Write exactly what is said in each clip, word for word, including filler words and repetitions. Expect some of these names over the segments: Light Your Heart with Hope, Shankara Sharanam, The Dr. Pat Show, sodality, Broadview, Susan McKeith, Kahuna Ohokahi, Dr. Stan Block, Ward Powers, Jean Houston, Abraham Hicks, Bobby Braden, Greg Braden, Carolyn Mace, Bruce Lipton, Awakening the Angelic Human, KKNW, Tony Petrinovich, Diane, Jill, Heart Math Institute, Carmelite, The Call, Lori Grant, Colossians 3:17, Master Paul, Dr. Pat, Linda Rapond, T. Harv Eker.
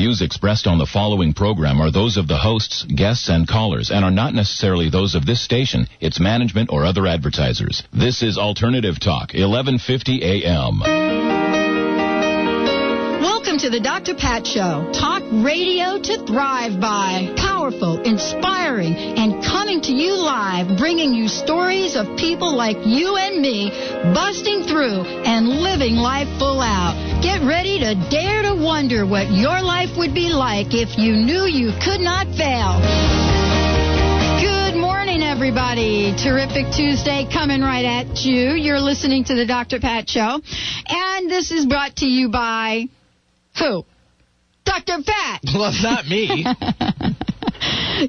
views expressed on the following program are those of the hosts, guests, and callers, and are not necessarily those of this station, its management, or other advertisers. This is Alternative Talk, eleven fifty a.m. Welcome to the Doctor Pat Show. Talk radio to thrive by. Powerful, inspiring, and coming to you live, bringing you stories of people like you and me busting through and living life full out. Get ready to dare to wonder what your life would be like if you knew you could not fail. Good morning, everybody. Terrific Tuesday coming right at you. You're listening to the Doctor Pat Show, and this is brought to you by who? Doctor Pat. Well, not me.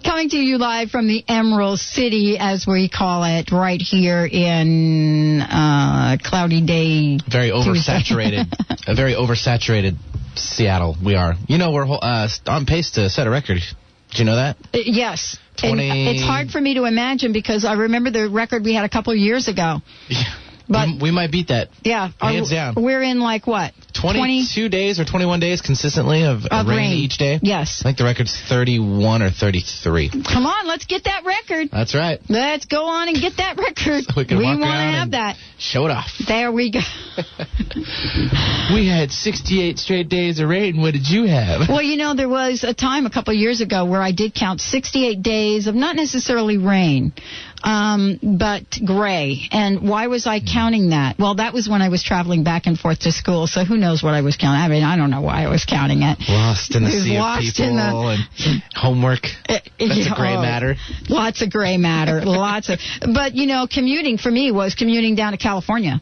Coming to you live from the Emerald City, as we call it, right here in uh, cloudy day. Very oversaturated, a very oversaturated Seattle. We are, you know, we're uh, on pace to set a record. Do you know that? Uh, yes. twenty And it's hard for me to imagine because I remember the record we had a couple of years ago. Yeah. But we might beat that. Yeah. Hands down. We're in like what? twenty-two twenty? days or twenty-one days consistently of, of rain, rain each day? Yes. I think the record's thirty-one or thirty-three. Come on, let's get that record. That's right. Let's go on and get that record. So we can we walk around and have that. Show it off. There we go. We had sixty-eight straight days of rain. What did you have? Well, you know, there was a time a couple years ago where I did count sixty-eight days of not necessarily rain, um, but gray. And why was I counting that? Well, that was when I was traveling back and forth to school, so who knows what I was counting. I mean, I don't know why I was counting it. Lost in the sea of people the, and homework. Uh, That's a gray oh, matter. Lots of gray matter. lots of. But, you know, commuting for me was commuting down to California.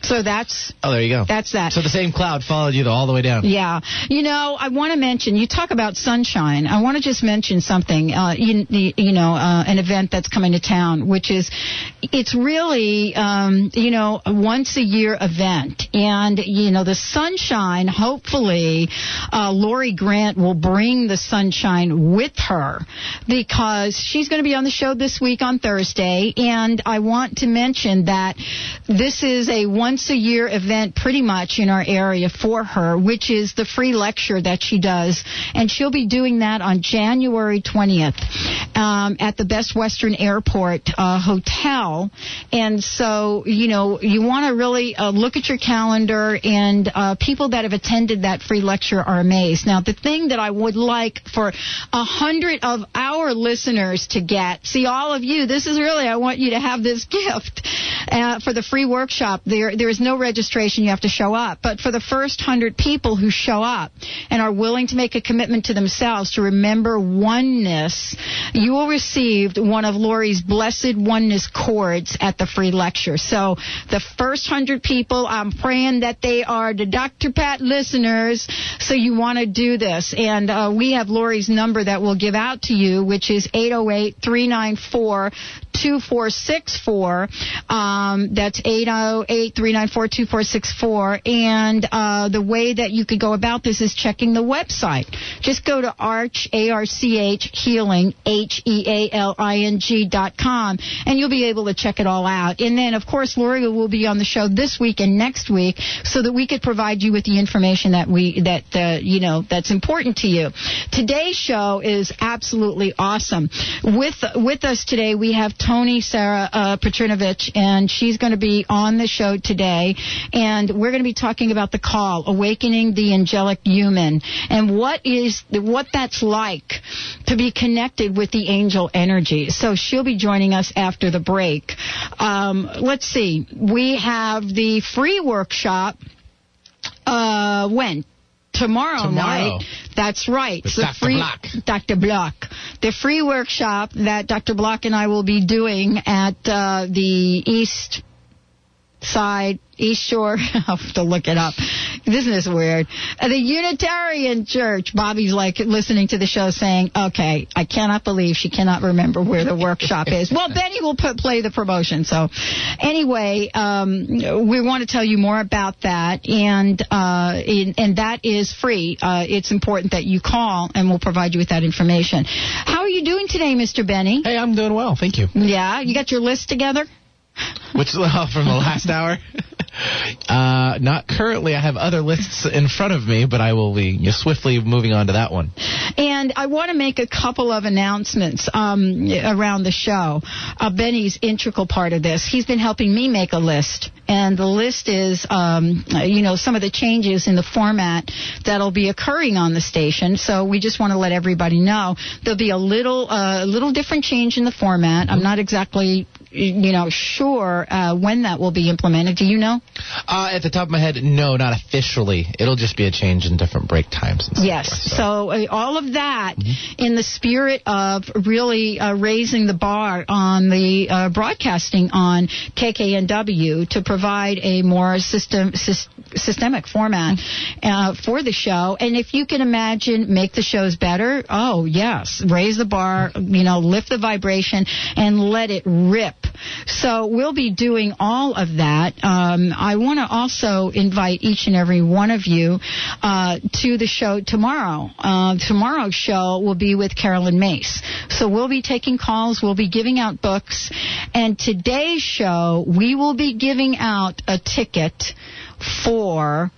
So that's... Oh, there you go. That's that. So the same cloud followed you all the way down. Yeah. You know, I want to mention, you talk about sunshine. I want to just mention something, uh, you, you know, uh, an event that's coming to town, which is, it's really, um, you know, a once-a-year event. And, you know, the sunshine, hopefully, uh, Lori Grant will bring the sunshine with her because she's going to be on the show this week on Thursday. And I want to mention that this is a one Once a year event pretty much in our area for her, which is the free lecture that she does, and she'll be doing that on January twentieth um, at the Best Western Airport uh, Hotel. And so, you know, you want to really uh, look at your calendar, and uh, people that have attended that free lecture are amazed. Now, the thing that I would like for a hundred of our listeners to get, see all of you, this is really, I want you to have this gift uh, for the free workshop. There There is no registration. You have to show up. But for the first hundred people who show up and are willing to make a commitment to themselves to remember oneness, you will receive one of Lori's Blessed Oneness cords at the free lecture. So the first hundred people, I'm praying that they are the Doctor Pat listeners. So you want to do this. And uh, we have Lori's number that we'll give out to you, which is eight oh eight, three nine four, two four six four. Um, that's eight oh eight, three nine four, two four six four. And uh, the way that you could go about this is checking the website. Just go to arch, A R C H, healing, H E A L I N G dot com, and you'll be able to check it all out. And then, of course, Lori will be on the show this week and next week so that we could provide you with the information that we that uh, you know that's important to you. Today's show is absolutely awesome. With, with us today, we have Tony Sarah uh, Petrinovich, and she's going to be on the show today, and we're going to be talking about The Call, Awakening the Angelic Human, and what is what that's like to be connected with the angel energy. So she'll be joining us after the break. Um, let's see. We have the free workshop uh, when? Tomorrow, Tomorrow night. That's right. With so Doctor Free, Block. Doctor Block. The free workshop that Doctor Block and I will be doing at uh, the East Side, East Shore. I'll have to look it up. Isn't this weird? The Unitarian Church. Bobby's like listening to the show saying, okay, I cannot believe she cannot remember where the workshop is. Well, Benny will put, play the promotion. So anyway, um, we want to tell you more about that. And uh, in, and that is free. Uh, it's important that you call, and we'll provide you with that information. How are you doing today, Mister Benny? Hey, I'm doing well. Thank you. Yeah? You got your list together? Which, uh, from the last hour? Uh, not currently. I have other lists in front of me, but I will be swiftly moving on to that one. And I want to make a couple of announcements um, around the show. Uh, Benny's integral part of this. He's been helping me make a list. And the list is, um, you know, some of the changes in the format that'll be occurring on the station. So we just want to let everybody know there'll be a little, uh, little different change in the format. I'm not exactly, you know, sure uh, when that will be implemented. Do you know? Uh, at the top of my head, no, not officially. It'll just be a change in different break times. And yes. Forth, so so uh, all of that mm-hmm. in the spirit of really uh, raising the bar on the uh, broadcasting on K K N W to provide provide a more system, syst- systemic format uh, for the show. And if you can imagine, make the shows better, oh, yes, raise the bar, you know, lift the vibration, and let it rip. So we'll be doing all of that. Um, I want to also invite each and every one of you uh, to the show tomorrow. Uh, tomorrow's show will be with Carolyn Mace. So we'll be taking calls. We'll be giving out books. And today's show, we will be giving out a ticket for...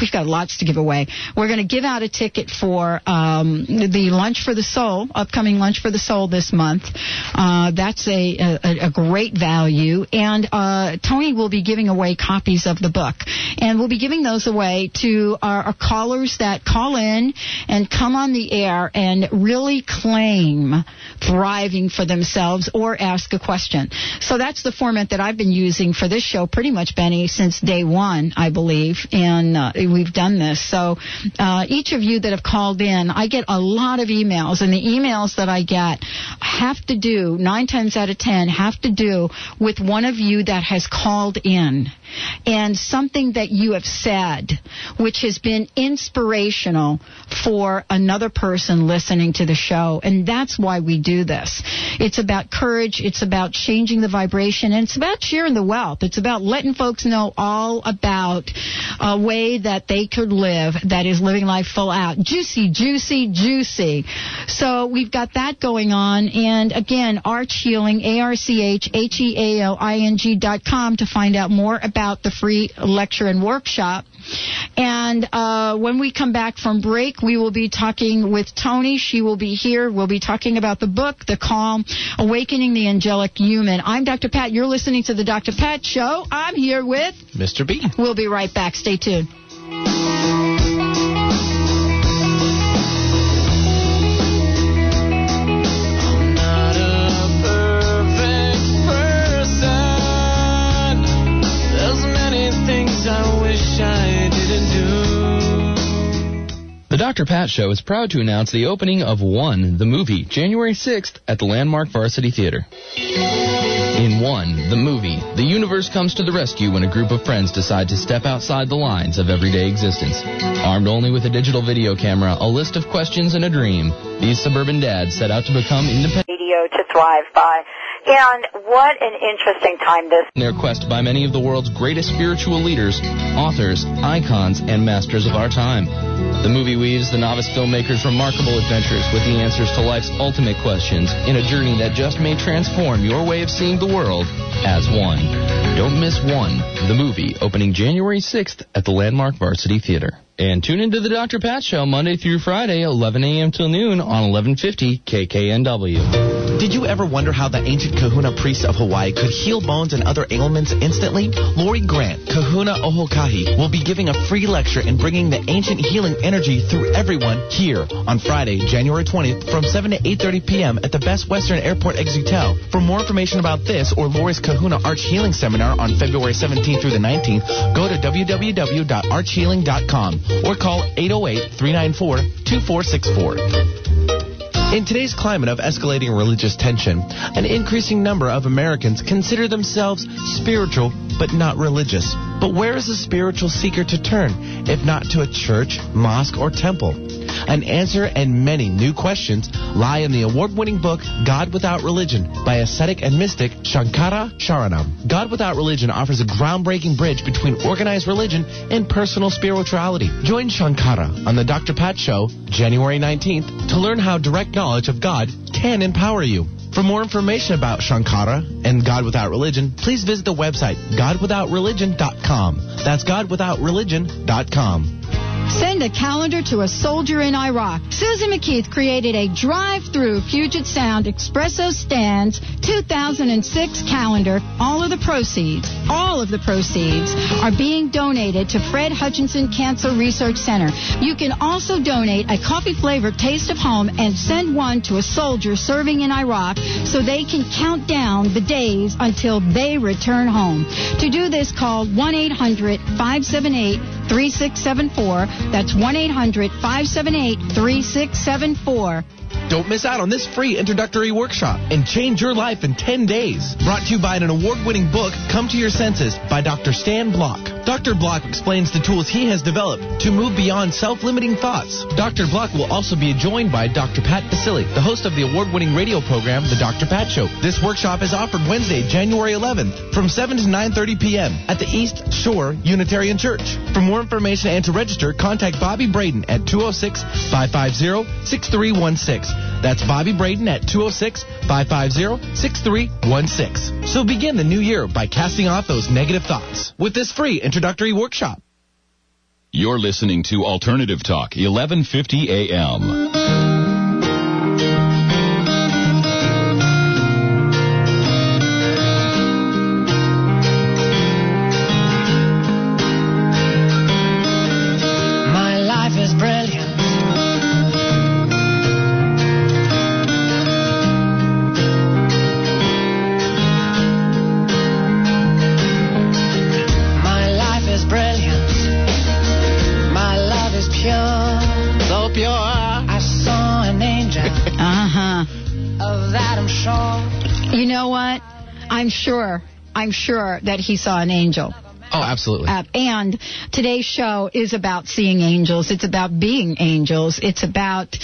We've got lots to give away. We're going to give out a ticket for um, the Lunch for the Soul, upcoming Lunch for the Soul this month. Uh, that's a, a, a great value. And uh, Tony will be giving away copies of the book. And we'll be giving those away to our, our callers that call in and come on the air and really claim thriving for themselves or ask a question. So that's the format that I've been using for this show pretty much, Benny, since day one, I believe. And uh, we've done this. So uh, each of you that have called in, I get a lot of emails, and the emails that I get have to do, nine times out of ten, have to do with one of you that has called in and something that you have said, which has been inspirational for another person listening to the show. And that's why we do this. It's about courage. It's about changing the vibration. And it's about sharing the wealth. It's about letting folks know all about a way that they could live that is living life full out. Juicy, juicy, juicy. So we've got that going on. And again, Arch Healing, A-R-C-H-H-E-A-L-I-N-G dot com to find out more about the free lecture and workshop. And uh, when we come back from break, we will be talking with Tony. She will be here. We'll be talking about the book, The Call, Awakening the Angelic Human. I'm Doctor Pat. You're listening to The Doctor Pat Show. I'm here with... Mister B. We'll be right back. Stay tuned. The Doctor Pat Show is proud to announce the opening of One, the Movie, January sixth at the Landmark Varsity Theater. In One, the Movie, the universe comes to the rescue when a group of friends decide to step outside the lines of everyday existence. Armed only with a digital video camera, a list of questions, and a dream, these suburban dads set out to become independent. ...video to thrive by. And what an interesting time this... ...their quest by many of the world's greatest spiritual leaders, authors, icons, and masters of our time. The movie weaves the novice filmmaker's remarkable adventures with the answers to life's ultimate questions in a journey that just may transform your way of seeing the world as one. Don't miss One, the movie, opening January sixth at the Landmark Varsity Theater. And tune into the Doctor Pat Show Monday through Friday, eleven a.m. till noon on eleven fifty K K N W. Did you ever wonder how the ancient kahuna priests of Hawaii could heal bones and other ailments instantly? Lori Grant, Kahuna Ohokahi, will be giving a free lecture and bringing the ancient healing energy through everyone here on Friday, January twentieth from seven to eight thirty p.m. at the Best Western Airport Exutel. For more information about this or Lori's Kahuna Arch Healing Seminar on February seventeenth through the nineteenth, go to w w w dot arch healing dot com or call eight oh eight, three nine four, two four six four. In today's climate of escalating religious tension, an increasing number of Americans consider themselves spiritual but not religious. But where is the spiritual seeker to turn, if not to a church, mosque, or temple? An answer and many new questions lie in the award-winning book God Without Religion by ascetic and mystic Shankara Sharanam. God Without Religion offers a groundbreaking bridge between organized religion and personal spirituality. Join Shankara on the Doctor Pat Show January nineteenth to learn how direct knowledge of God can empower you. For more information about Shankara and God Without Religion, please visit the website god without religion dot com. That's god without religion dot com. Send a calendar to a soldier in Iraq. Susan McKeith created a drive-through Puget Sound Espresso Stands two thousand six calendar. All of the proceeds, all of the proceeds are being donated to Fred Hutchinson Cancer Research Center. You can also donate a coffee-flavored taste of home and send one to a soldier serving in Iraq so they can count down the days until they return home. To do this, call one eight hundred five seven eight three six seven four. That's one eight hundred five seven eight three six seven four. Don't miss out on this free introductory workshop and change your life in ten days. Brought to you by an award-winning book, Come to Your Senses, by Doctor Stan Block. Doctor Block explains the tools he has developed to move beyond self-limiting thoughts. Doctor Block will also be joined by Doctor Pat Basili, the host of the award-winning radio program, The Doctor Pat Show. This workshop is offered Wednesday, January eleventh, from seven to nine thirty p.m. at the East Shore Unitarian Church. For more information and to register, contact Bobby Braden at two oh six five five zero six three one six. That's Bobby Braden at two oh six five five zero six three one six. So begin the new year by casting off those negative thoughts with this free introductory workshop. You're listening to Alternative Talk, eleven fifty a.m. I'm sure, I'm sure that he saw an angel. Oh, absolutely. Uh, and today's show is about seeing angels. It's about being angels. It's about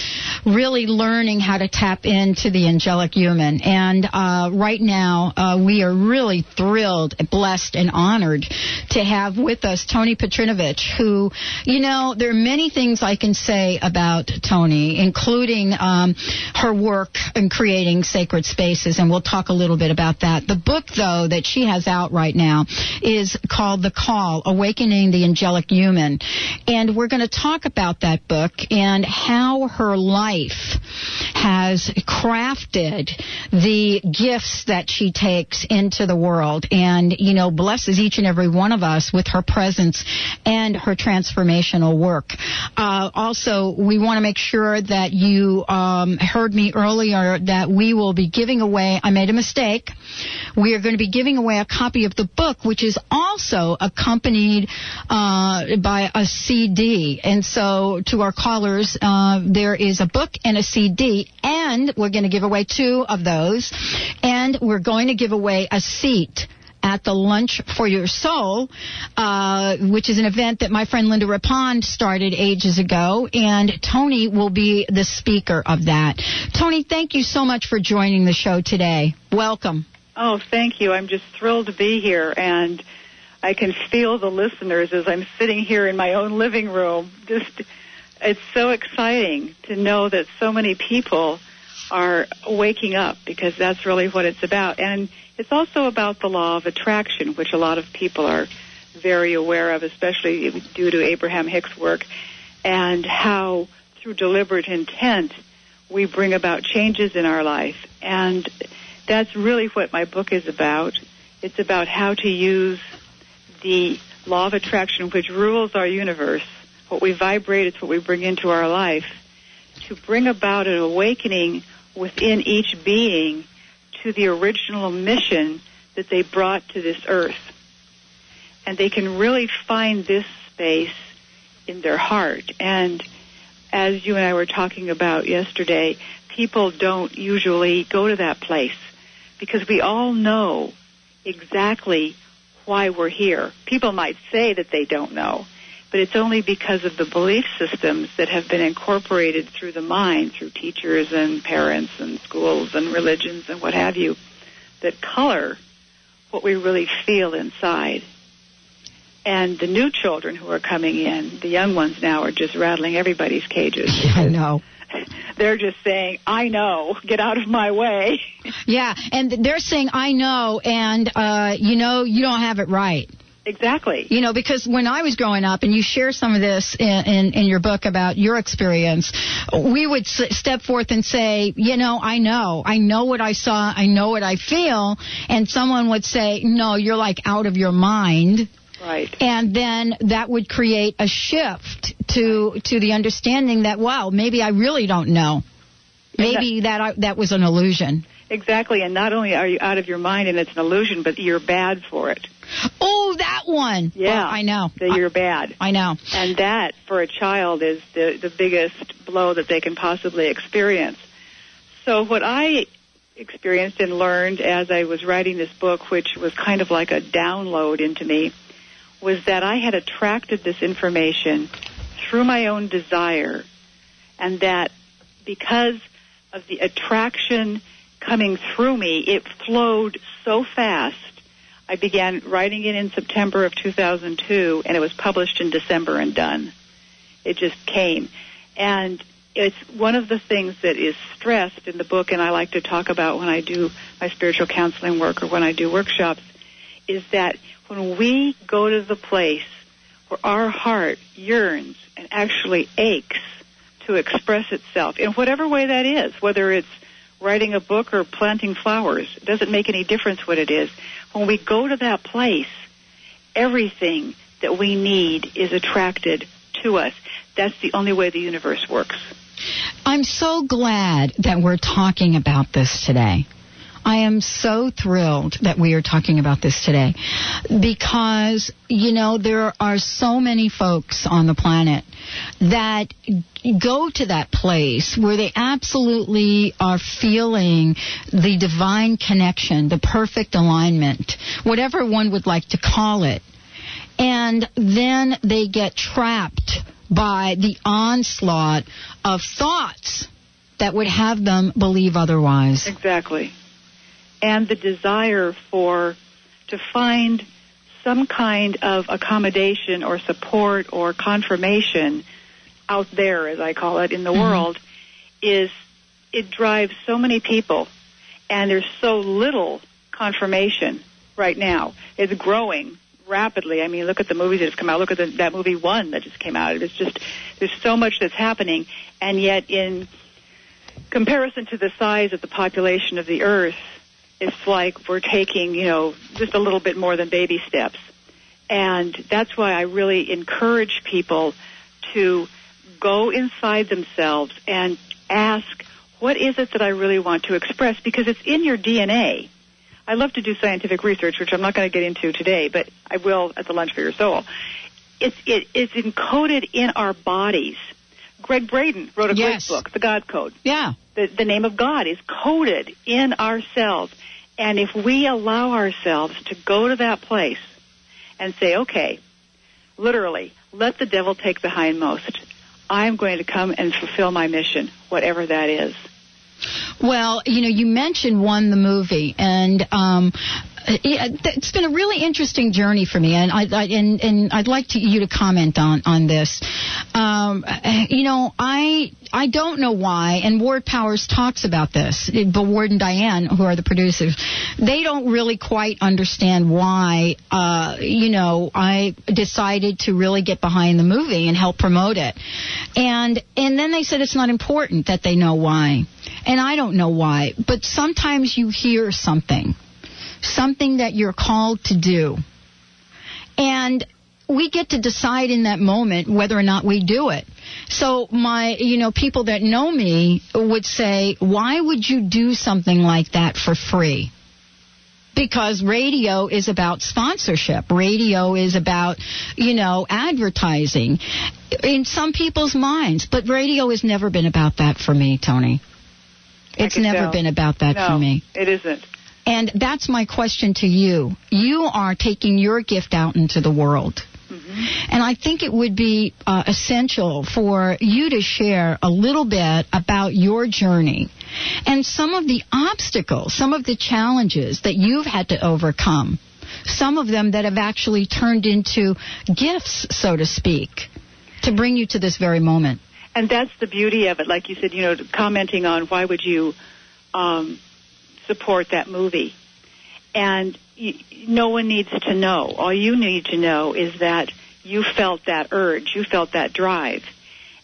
really learning how to tap into the angelic human. And uh, right now, uh, we are really thrilled, blessed, and honored to have with us Tony Petrinovich, who, you know, there are many things I can say about Tony, including um, her work in creating sacred spaces, and we'll talk a little bit about that. The book, though, that she has out right now is called The Call, Awakening the Angelic Human. And we're going to talk about that book and how her life has crafted the gifts that she takes into the world and, you know, blesses each and every one of us with her presence and her transformational work. Uh, also, we want to make sure that you um, heard me earlier that we will be giving away, I made a mistake, we are going to be giving away a copy of the book, which is also accompanied uh, by a C D. And so to our callers, uh, there is a book and a C D, and we're going to give away two of those, and we're going to give away a seat at the Lunch for Your Soul, uh, which is an event that my friend Linda Rapond started ages ago, and Tony will be the speaker of that. Tony, thank you so much for joining the show today. Welcome. Oh, thank you. I'm just thrilled to be here, and I can feel the listeners as I'm sitting here in my own living room. Just, it's so exciting to know that so many people are waking up, because that's really what it's about. And it's also about the law of attraction, which a lot of people are very aware of, especially due to Abraham Hicks' work, and how through deliberate intent we bring about changes in our life. And that's really what my book is about. It's about how to use the law of attraction, which rules our universe. What we vibrate, it's what we bring into our life, to bring about an awakening within each being to the original mission that they brought to this earth. And they can really find this space in their heart. And as you and I were talking about yesterday, people don't usually go to that place, because we all know exactly why we're here. People might say that they don't know, but it's only because of the belief systems that have been incorporated through the mind, through teachers and parents and schools and religions and what have you, that color what we really feel inside. And the new children who are coming in, the young ones now, are just rattling everybody's cages. I know. They're just saying, I know, get out of my way. Yeah, and they're saying, I know, and, uh, you know, you don't have it right. Exactly. You know, because when I was growing up, and you share some of this in, in, in your book about your experience, we would s- step forth and say, you know, I know. I know what I saw. I know what I feel. And someone would say, no, you're like out of your mind. Right. And then that would create a shift to to the understanding that, wow, maybe I really don't know. Maybe that that, I, that was an illusion. Exactly. And not only are you out of your mind and it's an illusion, but you're bad for it. Oh, that one. Yeah. Oh, I know. That you're bad. I know. And that, for a child, is the, the biggest blow that they can possibly experience. So what I experienced and learned as I was writing this book, which was kind of like a download into me, was that I had attracted this information through my own desire, and that because of the attraction coming through me, it flowed so fast. I began writing it in September of two thousand two, and it was published in December and done. It just came. And it's one of the things that is stressed in the book, and I like to talk about when I do my spiritual counseling work or when I do workshops, is that when we go to the place where our heart yearns and actually aches to express itself, in whatever way that is, whether it's writing a book or planting flowers, it doesn't make any difference what it is. When we go to that place, everything that we need is attracted to us. That's the only way the universe works. I'm so glad that we're talking about this today. I am so thrilled that we are talking about this today because, you know, there are so many folks on the planet that go to that place where they absolutely are feeling the divine connection, the perfect alignment, whatever one would like to call it. And then they get trapped by the onslaught of thoughts that would have them believe otherwise. Exactly. And the desire for to find some kind of accommodation or support or confirmation out there, as I call it, in the mm-hmm. world, is it drives so many people. And there's so little confirmation right now. It's growing rapidly. I mean, look at the movies that have come out. Look at the, that movie One that just came out. It's just, there's so much that's happening. And yet in comparison to the size of the population of the earth, it's like we're taking, you know, just a little bit more than baby steps. And that's why I really encourage people to go inside themselves and ask, what is it that I really want to express? Because it's in your D N A. I love to do scientific research, which I'm not going to get into today, but I will at the Lunch for Your Soul. It's, it, it's encoded in our bodies. Greg Braden wrote a yes. great book, The God Code. Yeah. The, the name of God is coded in ourselves. And if we allow ourselves to go to that place and say, okay, literally, let the devil take the hindmost. I'm going to come and fulfill my mission, whatever that is. Well, you know, you mentioned One, the movie, and um, it, it's been a really interesting journey for me, and, I, I, and, and I'd like to, you to comment on, on this. Um, you know, I I don't know why, and Ward Powers talks about this, but Ward and Diane, who are the producers, they don't really quite understand why, uh, you know, I decided to really get behind the movie and help promote it. And, and then they said it's not important that they know why. And I don't know why, but sometimes you hear something, something that you're called to do. And we get to decide in that moment whether or not we do it. So my, you know, people that know me would say, why would you do something like that for free? Because radio is about sponsorship. Radio is about, you know, advertising in some people's minds. But radio has never been about that for me, Tony. It's never tell. been about that no, for me. It isn't. And that's my question to you. You are taking your gift out into the world. Mm-hmm. And I think it would be uh, essential for you to share a little bit about your journey and some of the obstacles, some of the challenges that you've had to overcome, some of them that have actually turned into gifts, so to speak, to bring you to this very moment. And that's the beauty of it. Like you said, you know, commenting on why would you um, support that movie. And you, no one needs to know. All you need to know is that you felt that urge. You felt that drive.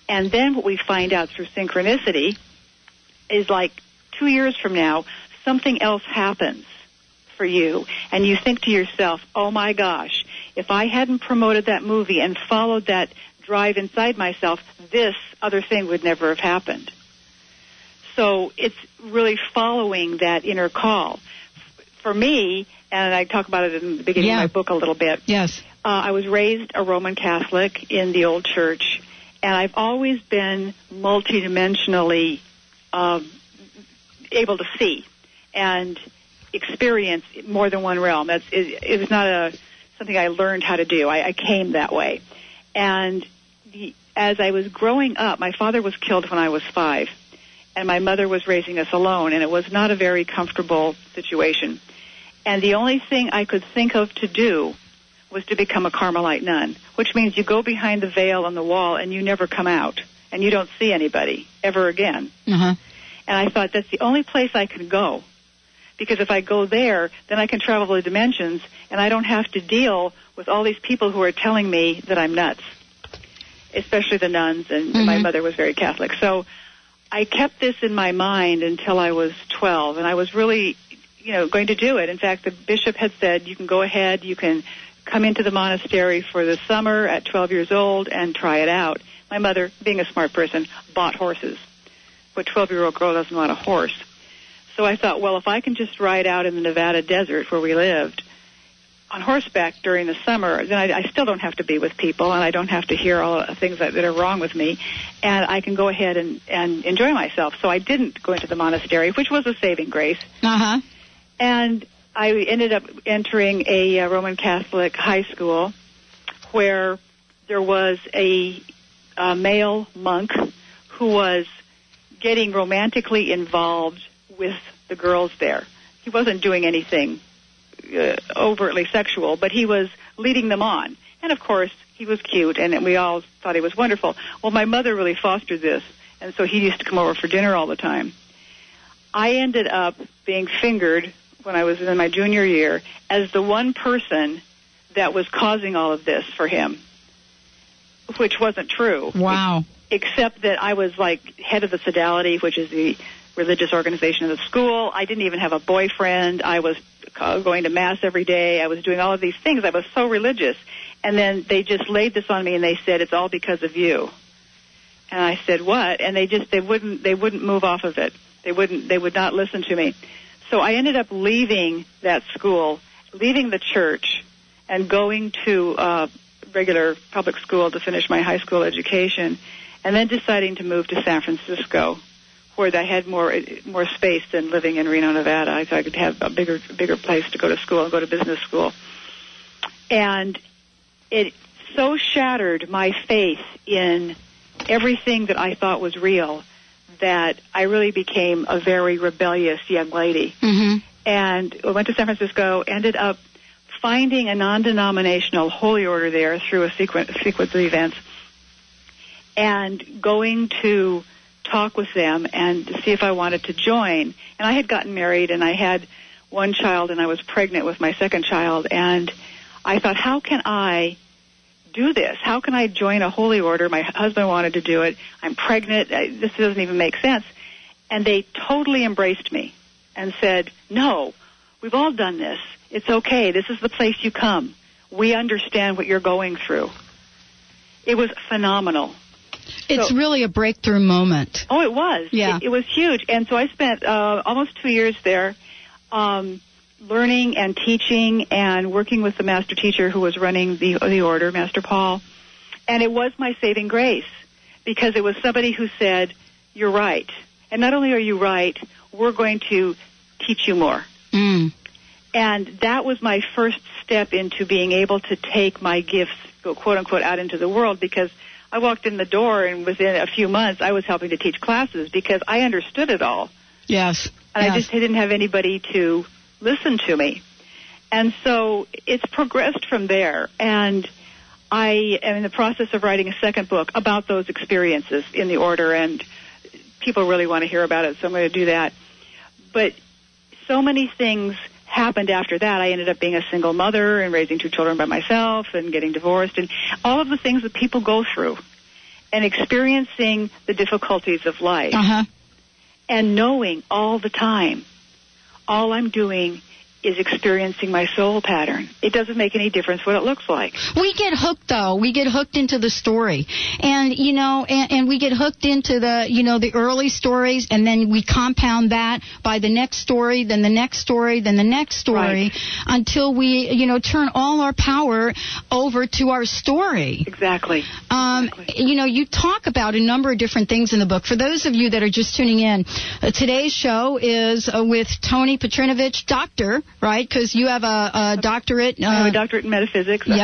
And then what we find out through synchronicity is, like, two years from now, something else happens for you, and you think to yourself, oh, my gosh, if I hadn't promoted that movie and followed that drive inside myself, this other thing would never have happened. So it's really following that inner call. For me, and I talk about it in the beginning yeah. of my book a little bit, yes, uh, I was raised a Roman Catholic in the old church, and I've always been multidimensionally uh, able to see and experience more than one realm. That's it, it was not a something I learned how to do. I, I came that way. And the, as I was growing up, my father was killed when I was five, and my mother was raising us alone, and it was not a very comfortable situation. And the only thing I could think of to do was to become a Carmelite nun, which means you go behind the veil on the wall and you never come out, and you don't see anybody ever again. Uh-huh. And I thought that's the only place I could go, because if I go there, then I can travel the dimensions, and I don't have to deal with all these people who are telling me that I'm nuts, especially the nuns, and mm-hmm. my mother was very Catholic. So I kept this in my mind until I was twelve, and I was really, you know, going to do it. In fact, the bishop had said, you can go ahead, you can come into the monastery for the summer at twelve years old and try it out. My mother, being a smart person, bought horses. What twelve-year-old girl doesn't want a horse? So I thought, well, if I can just ride out in the Nevada desert where we lived on horseback during the summer, then I, I still don't have to be with people, and I don't have to hear all the things that, that are wrong with me, and I can go ahead and, and enjoy myself. So I didn't go into the monastery, which was a saving grace. Uh-huh. And I ended up entering a uh, Roman Catholic high school where there was a, a male monk who was getting romantically involved with the girls there. He wasn't doing anything uh, overtly sexual, but he was leading them on. And, of course, he was cute, and we all thought he was wonderful. Well, my mother really fostered this, and so he used to come over for dinner all the time. I ended up being fingered when I was in my junior year as the one person that was causing all of this for him, which wasn't true. Wow. Except that I was, like, head of the sodality, which is the religious organization of the school. I didn't even have a boyfriend. I was going to Mass every day. I was doing all of these things. I was so religious. And then they just laid this on me, and they said, it's all because of you. And I said, what? And they just, they wouldn't, they wouldn't move off of it. They wouldn't, they would not listen to me. So I ended up leaving that school, leaving the church, and going to uh, regular public school to finish my high school education, and then deciding to move to San Francisco, where I had more more space than living in Reno, Nevada. I thought I could have a bigger bigger place to go to school and go to business school. And it so shattered my faith in everything that I thought was real that I really became a very rebellious young lady. Mm-hmm. And I went to San Francisco, ended up finding a non-denominational holy order there through a sequen- sequence of events, and going to talk with them and see if I wanted to join. And I had gotten married, and I had one child, and I was pregnant with my second child. And I thought, how can I do this? How can I join a holy order? My husband wanted to do it. I'm pregnant. I, this doesn't even make sense. And they totally embraced me and said, no, we've all done this. It's okay. This is the place you come. We understand what you're going through. It was phenomenal. It's so, really a breakthrough moment. Oh, it was. Yeah. It, it was huge. And so I spent uh, almost two years there um, learning and teaching and working with the master teacher who was running the, the order, Master Paul. And it was my saving grace, because it was somebody who said, you're right. And not only are you right, we're going to teach you more. Mm. And that was my first step into being able to take my gifts, quote, unquote, out into the world, because I walked in the door, and within a few months, I was helping to teach classes because I understood it all. Yes. And yes. I just didn't have anybody to listen to me. And so it's progressed from there. And I am in the process of writing a second book about those experiences in the order, and people really want to hear about it, so I'm going to do that. But so many things happened after that. I ended up being a single mother and raising two children by myself and getting divorced and all of the things that people go through and experiencing the difficulties of life. Uh-huh. And knowing all the time, all I'm doing is experiencing my soul pattern. It doesn't make any difference what it looks like. We get hooked, though. We get hooked into the story. And, you know, and, and we get hooked into the, you know, the early stories, and then we compound that by the next story, then the next story, then the next story, right, until we, you know, turn all our power over to our story. Exactly. Um, exactly. You know, you talk about a number of different things in the book. For those of you that are just tuning in, uh, today's show is uh, with Tony Petrinovich, doctor, right? Because you have a, a doctorate. Uh, I have a doctorate in metaphysics. Uh-huh.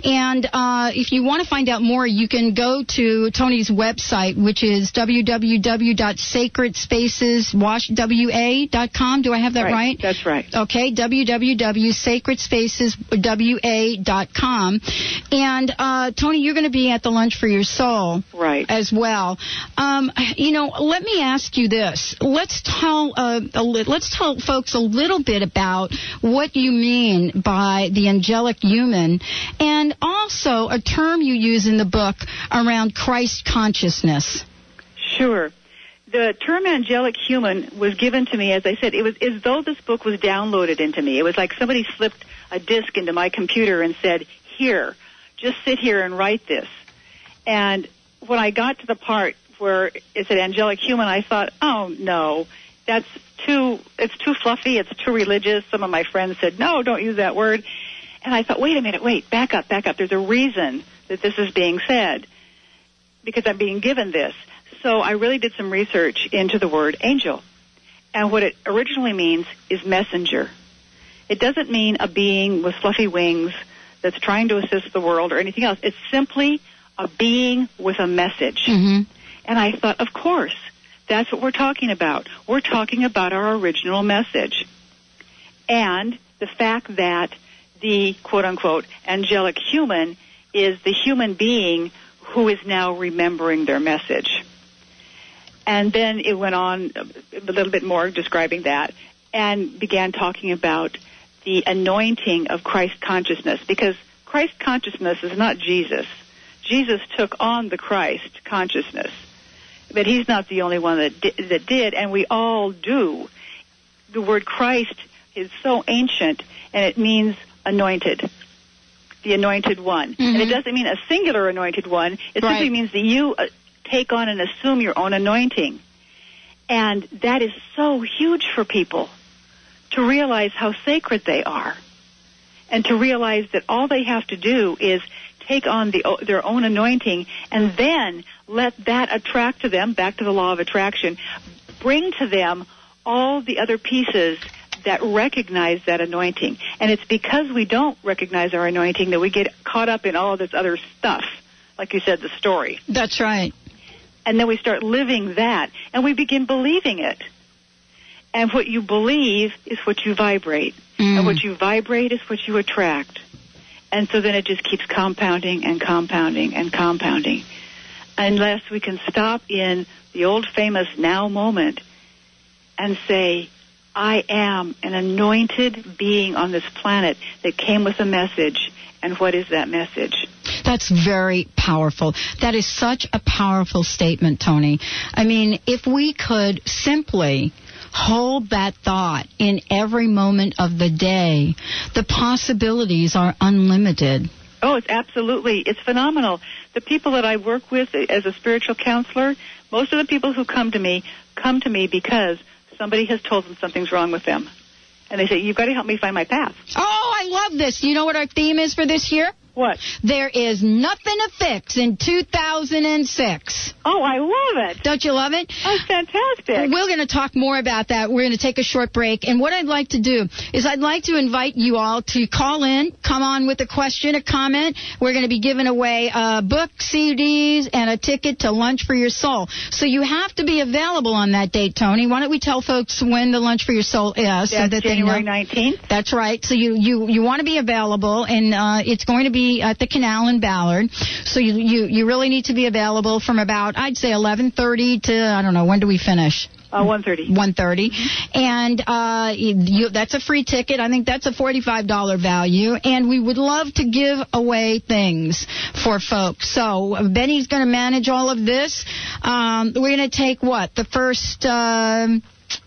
Yeah. And uh, if you want to find out more, you can go to Tony's website, which is w w w dot sacred spaces w a dot com. Do I have that right? right? That's right. Okay, w w w dot sacred spaces w a dot com. And, uh, Tony, you're going to be at the Lunch for Your Soul. Right. As well. Um, you know, let me ask you this. Let's tell, uh, a li- let's tell folks a little bit about what you mean by the angelic human, and also a term you use in the book around Christ consciousness. Sure. The term angelic human was given to me, as I said, it was as though this book was downloaded into me. It was like somebody slipped a disc into my computer and said, here, just sit here and write this. And when I got to the part where it said angelic human, I thought, oh, no, that's too, it's too fluffy, it's too religious. Some of my friends said, no, don't use that word. And I thought, wait a minute, wait, back up, back up. There's a reason that this is being said, because I'm being given this. So I really did some research into the word angel. And what it originally means is messenger. It doesn't mean a being with fluffy wings that's trying to assist the world or anything else. It's simply a being with a message. Mm-hmm. And I thought, of course. That's what we're talking about. We're talking about our original message. And the fact that the, quote-unquote, angelic human is the human being who is now remembering their message. And then it went on a little bit more describing that and began talking about the anointing of Christ consciousness, because Christ consciousness is not Jesus. Jesus took on the Christ consciousness. But he's not the only one that di- that did, and we all do. The word Christ is so ancient, and it means anointed, the anointed one. Mm-hmm. And it doesn't mean a singular anointed one. It right. simply means that you uh, take on and assume your own anointing. And that is so huge for people, to realize how sacred they are and to realize that all they have to do is take on the, their own anointing, and then let that attract to them, back to the law of attraction, bring to them all the other pieces that recognize that anointing. And it's because we don't recognize our anointing that we get caught up in all this other stuff, like you said, the story. That's right. And then we start living that, and we begin believing it. And what you believe is what you vibrate. Mm. And what you vibrate is what you attract. And so then it just keeps compounding and compounding and compounding. Unless we can stop in the old famous now moment and say, I am an anointed being on this planet that came with a message. And what is that message? That's very powerful. That is such a powerful statement, Tony. I mean, if we could simply hold that thought in every moment of the day, the possibilities are unlimited. Oh, it's absolutely. It's phenomenal. The people that I work with as a spiritual counselor, most of the people who come to me, come to me because somebody has told them something's wrong with them. And they say, you've got to help me find my path. Oh, I love this. You know what our theme is for this year? What? There is nothing to fix in two thousand six. Oh, I love it. Don't you love it? That's fantastic. We're going to talk more about that. We're going to take a short break. And what I'd like to do is I'd like to invite you all to call in, come on with a question, a comment. We're going to be giving away a book, C Ds, and a ticket to Lunch for Your Soul. So you have to be available on that date, Tony. Why don't we tell folks when the Lunch for Your Soul is? That's so that January they know. nineteenth. That's right. So you, you, you want to be available, and uh, it's going to be the at the canal in Ballard. So you, you, you really need to be available from about, I'd say, eleven thirty to, I don't know, when do we finish? Uh, one thirty. one thirty. And uh, you, that's a free ticket. I think that's a forty-five dollars value. And we would love to give away things for folks. So Benny's going to manage all of this. Um, we're going to take, what, the first uh,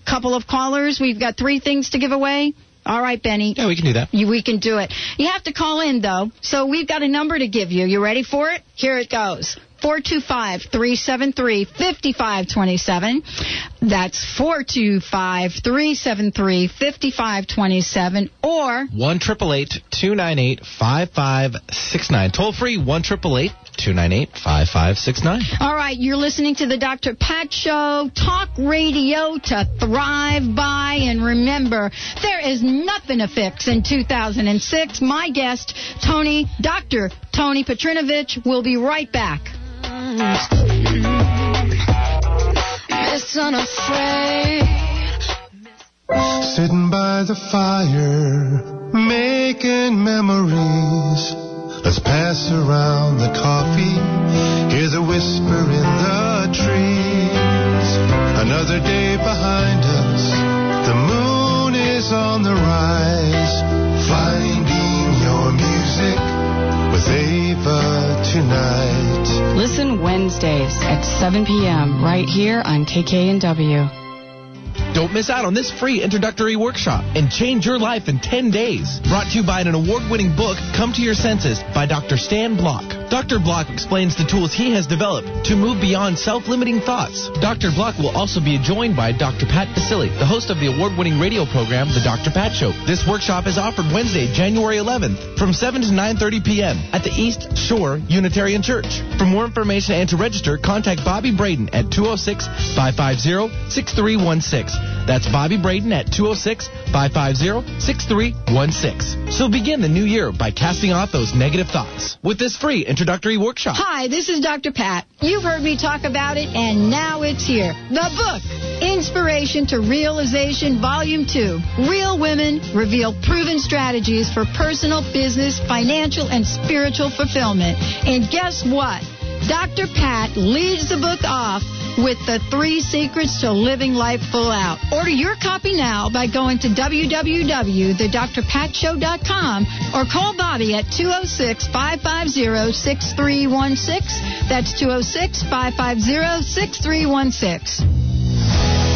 couple of callers? We've got three things to give away. All right, Benny. Yeah, we can do that. You, we can do it. You have to call in, though. So we've got a number to give you. You ready for it? Here it goes. four two five, three seven three, five five two seven. That's four two five, three seven three, five five two seven or one eight eight eight, two nine eight, five five six nine. Toll free, one eight eight eight, two nine eight, five five six nine. All right, you're listening to the Doctor Pat Show, talk radio to thrive by. And remember, there is nothing to fix in two thousand six. My guest, Tony, Doctor Tony Petrinovich, will be right back. Sitting by the fire, making memories. Let's pass around the coffee, hear the whisper in the trees. Another day behind us, the moon is on the rise. Finding your music with Ava tonight. Listen Wednesdays at seven p.m. right here on K K N W. Don't miss out on this free introductory workshop and change your life in ten days. Brought to you by an award-winning book, Come to Your Senses, by Doctor Stan Block. Doctor Block explains the tools he has developed to move beyond self-limiting thoughts. Doctor Block will also be joined by Doctor Pat Basile, the host of the award-winning radio program, The Doctor Pat Show. This workshop is offered Wednesday, January eleventh, from seven to nine thirty p.m. at the East Shore Unitarian Church. For more information and to register, contact Bobby Braden at two oh six, five five zero, six three one six. That's Bobby Braden at two oh six, five five zero, six three one six. So begin the new year by casting off those negative thoughts with this free introductory workshop. Hi, this is Doctor Pat. You've heard me talk about it, and now it's here. The book, Inspiration to Realization, Volume two. Real women reveal proven strategies for personal, business, financial, and spiritual fulfillment. And guess what? Doctor Pat leads the book off with the three secrets to living life full out. Order your copy now by going to w w w dot the dr pat show dot com or call Bobby at two oh six, five five zero, six three one six. That's two oh six, five five zero, six three one six.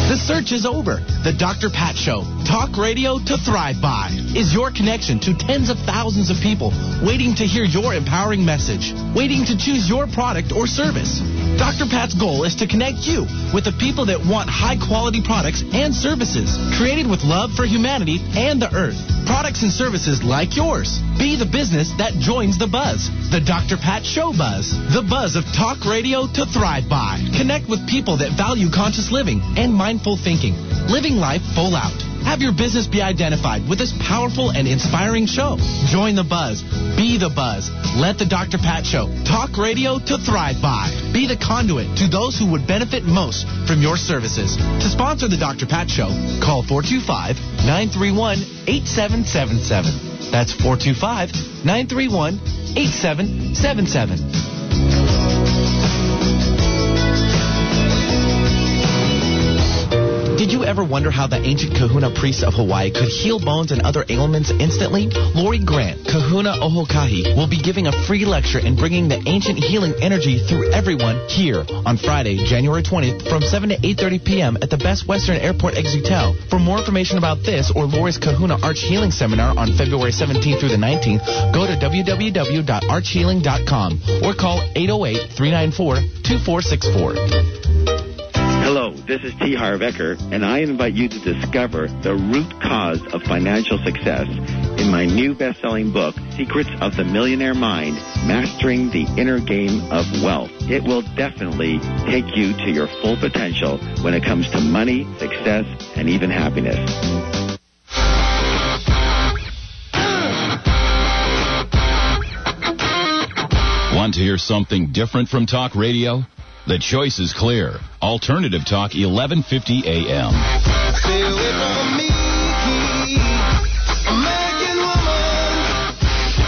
The search is over. The Doctor Pat Show, talk radio to thrive by, is your connection to tens of thousands of people waiting to hear your empowering message, waiting to choose your product or service. Doctor Pat's goal is to connect you with the people that want high-quality products and services created with love for humanity and the earth. Products and services like yours. Be the business that joins the buzz. The Doctor Pat Show buzz. The buzz of talk radio to thrive by. Connect with people that value conscious living and mindfulness. Full thinking, living life full out. Have your business be identified with this powerful and inspiring show. Join the buzz. Be the buzz. Let the Doctor Pat Show, talk radio to thrive by, be the conduit to those who would benefit most from your services. To sponsor the Doctor Pat Show, call four two five, nine three one, eight seven seven seven. That's four two five, nine three one, eight seven seven seven. Did you ever wonder how the ancient kahuna priests of Hawaii could heal bones and other ailments instantly? Lori Grant, Kahuna Ohokahi, will be giving a free lecture and bringing the ancient healing energy through everyone here on Friday, January twentieth from seven to eight thirty p.m. at the Best Western Airport Exutel. For more information about this or Lori's Kahuna Arch Healing Seminar on February seventeenth through the nineteenth, go to w w w dot arch healing dot com or call eight oh eight, three nine four, two four six four. Hello, this is T. Harv Eker, and I invite you to discover the root cause of financial success in my new best-selling book, Secrets of the Millionaire Mind, Mastering the Inner Game of Wealth. It will definitely take you to your full potential when it comes to money, success, and even happiness. Want to hear something different from talk radio? The choice is clear. Alternative Talk, eleven fifty a.m.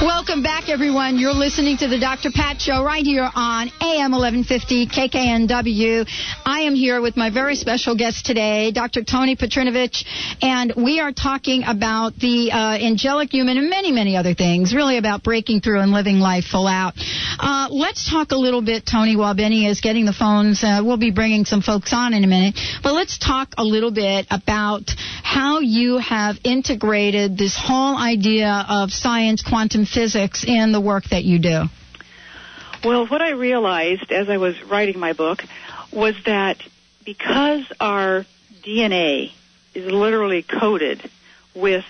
Welcome back, everyone. everyone. You're listening to the Doctor Pat Show right here on A M eleven fifty K K N W. I am here with my very special guest today, Doctor Tony Petrinovich, and we are talking about the uh, angelic human and many, many other things, really about breaking through and living life full out. Uh, let's talk a little bit, Tony, while Benny is getting the phones. Uh, we'll be bringing some folks on in a minute, but let's talk a little bit about how you have integrated this whole idea of science, quantum physics, in the work that you do. Well, what I realized as I was writing my book was that because our D N A is literally coded with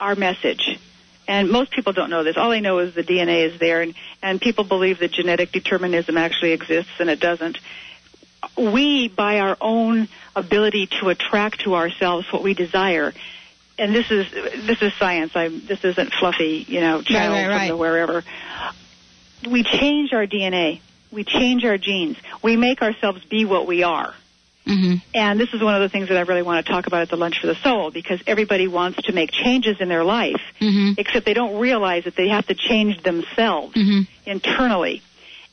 our message, and most people don't know this. All they know is the D N A is there, and, and people believe that genetic determinism actually exists, and it doesn't. We, by our own ability to attract to ourselves what we desire, and this is this is science. I'm, this isn't fluffy, you know, child right, right, right. from the wherever. We change our D N A. We change our genes. We make ourselves be what we are. Mm-hmm. And this is one of the things that I really want to talk about at the Lunch for the Soul, because everybody wants to make changes in their life, mm-hmm. except they don't realize that they have to change themselves mm-hmm. internally.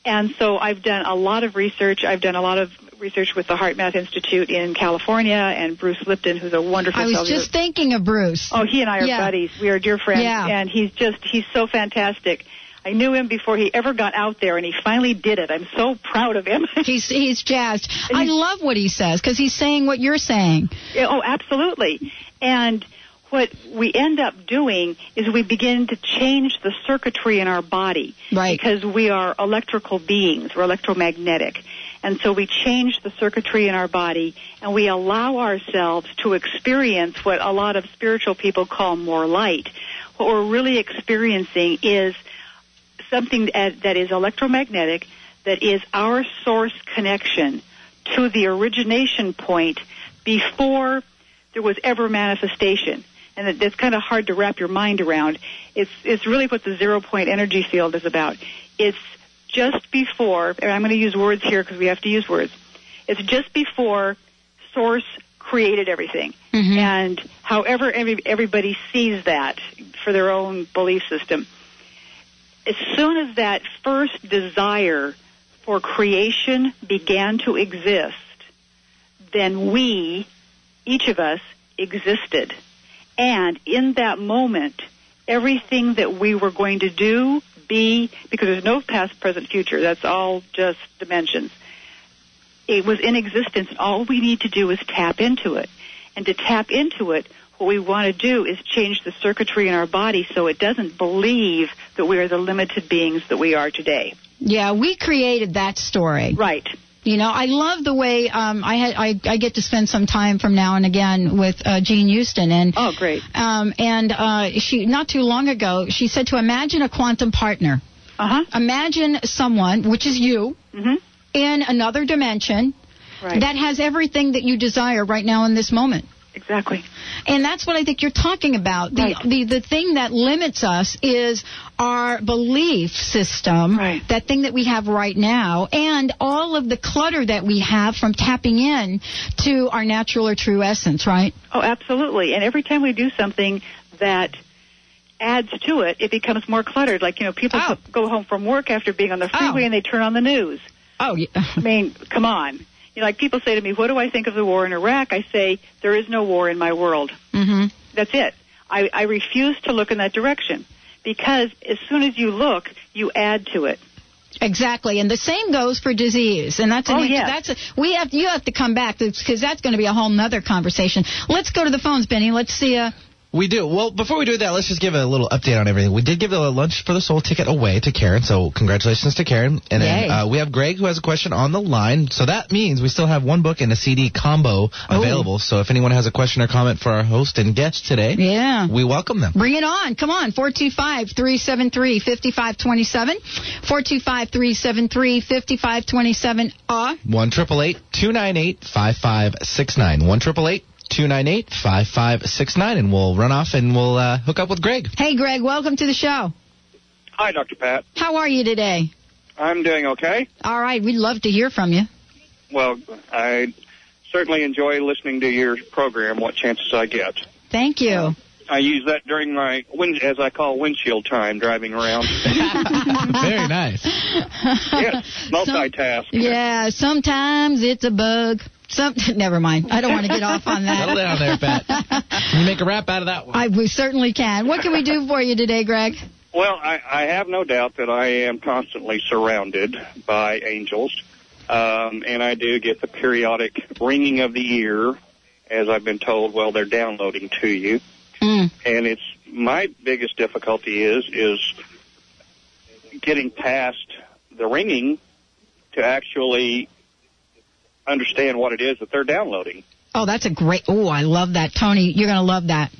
And so I've done a lot of research. I've done a lot of research with the Heart Math Institute in California and Bruce Lipton, who's a wonderful I was cellular. just thinking of Bruce. Oh, he and I are yeah. buddies. We are dear friends. Yeah. And he's just, he's so fantastic. I knew him before he ever got out there, and he finally did it. I'm so proud of him. he's he's jazzed. He's, I love what he says, because he's saying what you're saying. Oh, absolutely. And what we end up doing is we begin to change the circuitry in our body. Right. Because we are electrical beings. We're electromagnetic. And so we change the circuitry in our body, and we allow ourselves to experience what a lot of spiritual people call more light. What we're really experiencing is something that is electromagnetic, that is our source connection to the origination point before there was ever manifestation. And that's kind of hard to wrap your mind around. It's it's really what the zero-point energy field is about. It's just before, and I'm going to use words here because we have to use words. It's just before source created everything. Mm-hmm. And however every, everybody sees that for their own belief system, as soon as that first desire for creation began to exist, then we, each of us, existed. And in that moment, everything that we were going to do, be, because there's no past, present, future, that's all just dimensions, it was in existence. All we need to do is tap into it. And to tap into it, what we want to do is change the circuitry in our body so it doesn't believe that we are the limited beings that we are today. Yeah, we created that story. Right. You know, I love the way um, I, had, I I get to spend some time from now and again with uh, Jean Houston. And, oh, great. Um, and uh, she not too long ago, she said to imagine a quantum partner. Uh-huh. Imagine someone, which is you, mm-hmm. in another dimension right. that has everything that you desire right now in this moment. Exactly. And that's what I think you're talking about. The, right. the the thing that limits us is our belief system, right. that thing that we have right now, and all of the clutter that we have from tapping in to our natural or true essence, right? Oh, absolutely. And every time we do something that adds to it, it becomes more cluttered. Like, you know, people oh. go home from work after being on the freeway oh. and they turn on the news. Oh, yeah. I mean, come on. You know, like people say to me, what do I think of the war in Iraq? I say, there is no war in my world. Mm-hmm. That's it. I, I refuse to look in that direction, because as soon as you look, you add to it. Exactly, and the same goes for disease, and that's an oh, yeah. that's a, we have you have to come back, because that's going to be a whole nother conversation. Let's go to the phones, Benny. Let's see. Uh, We do. Well, before we do that, let's just give a little update on everything. We did give the Lunch for the Soul ticket away to Karen, so congratulations to Karen. And then uh, we have Greg, who has a question on the line. So that means we still have one book and a C D combo available. Ooh. So if anyone has a question or comment for our host and guest today, yeah. we welcome them. Bring it on. Come on. four two five, three seven three, five five two seven. four two five, three seven three, five five two seven. Uh. one eight eight eight, two nine eight, five five six nine. one eight eight eight, two nine eight, five five six nine, and we'll run off and we'll uh, hook up with Greg. Hey, Greg, welcome to the show. Hi, Doctor Pat. How are you today? I'm doing okay. All right, we'd love to hear from you. Well, I certainly enjoy listening to your program, what chances I get. Thank you. Uh, I use that during my, as I call, windshield time, driving around. Very nice. Yes, multitask. Some, yeah, sometimes it's a bug. Some, never mind. I don't want to get off on that. Settle down there, Pat. Can you make a rap out of that one? I, we certainly can. What can we do for you today, Greg? Well, I, I have no doubt that I am constantly surrounded by angels, um, and I do get the periodic ringing of the ear, as I've been told, well, they're downloading to you. Mm. And it's my biggest difficulty is is getting past the ringing to actually understand what it is that they're downloading. Oh, that's a great, oh, I love that. Tony, you're going to love that.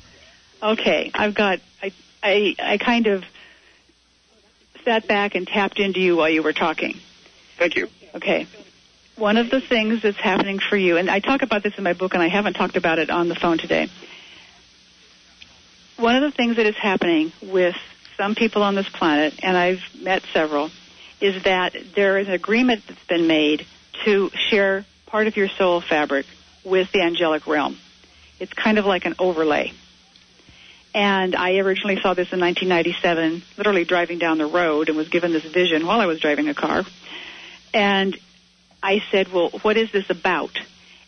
Okay, I've got... I, I, I kind of sat back and tapped into you while you were talking. Thank you. Okay. One of the things that's happening for you, and I talk about this in my book, and I haven't talked about it on the phone today. One of the things that is happening with some people on this planet, and I've met several, is that there is an agreement that's been made to share part of your soul fabric with the angelic realm. It's kind of like an overlay. And I originally saw this in nineteen ninety-seven, literally driving down the road, and was given this vision while I was driving a car. And I said, well, what is this about?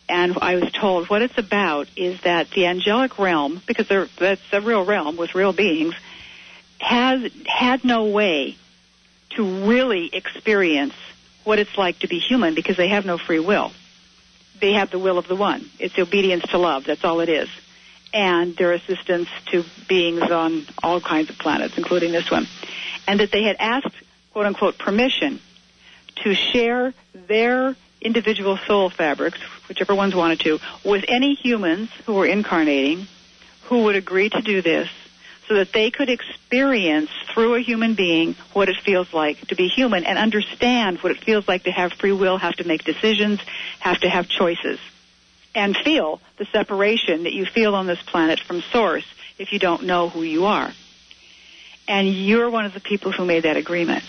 And I was told what it's about is that the angelic realm, because there, that's a real realm with real beings, has had no way to really experience what it's like to be human because they have no free will. They have the will of the one. It's obedience to love. That's all it is. And their assistance to beings on all kinds of planets, including this one. And that they had asked, quote-unquote, permission to share their individual soul fabrics, whichever ones wanted to, with any humans who were incarnating who would agree to do this so that they could experience through a human being what it feels like to be human and understand what it feels like to have free will, have to make decisions, have to have choices. And feel the separation that you feel on this planet from Source if you don't know who you are. And you're one of the people who made that agreement.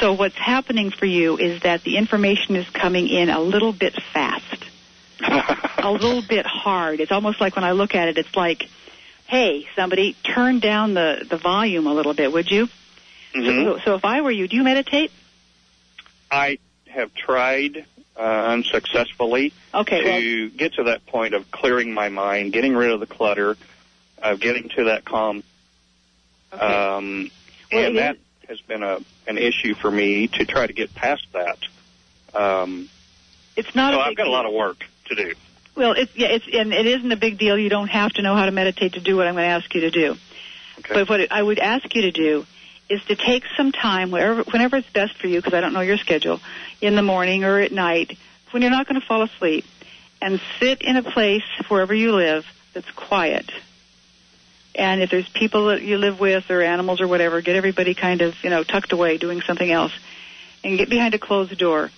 So what's happening for you is that the information is coming in a little bit fast, a little bit hard. It's almost like when I look at it, it's like, hey, somebody, turn down the, the volume a little bit, would you? Mm-hmm. So, so if I were you, do you meditate? I have tried... Uh, unsuccessfully okay, to well, get to that point of clearing my mind, getting rid of the clutter, of getting to that calm. Okay. Um, well, and that is... has been a an issue for me to try to get past that. Um, it's not. So a big I've got deal. a lot of work to do. Well, it's yeah, it's and it isn't a big deal. You don't have to know how to meditate to do what I'm going to ask you to do. Okay. But what I would ask you to do is to take some time, wherever, whenever it's best for you, because I don't know your schedule, in the morning or at night, when you're not going to fall asleep, and sit in a place, wherever you live, that's quiet. And if there's people that you live with or animals or whatever, get everybody kind of, you know, tucked away doing something else, and get behind a closed door.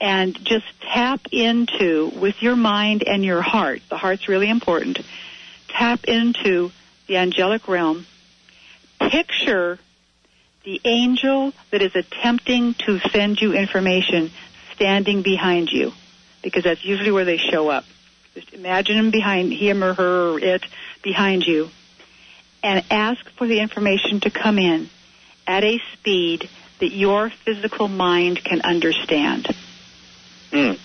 And just tap into, with your mind and your heart, the heart's really important, tap into the angelic realm, picture the angel that is attempting to send you information standing behind you, because that's usually where they show up. Just imagine him behind, him or her or it behind you, and ask for the information to come in at a speed that your physical mind can understand. Mm.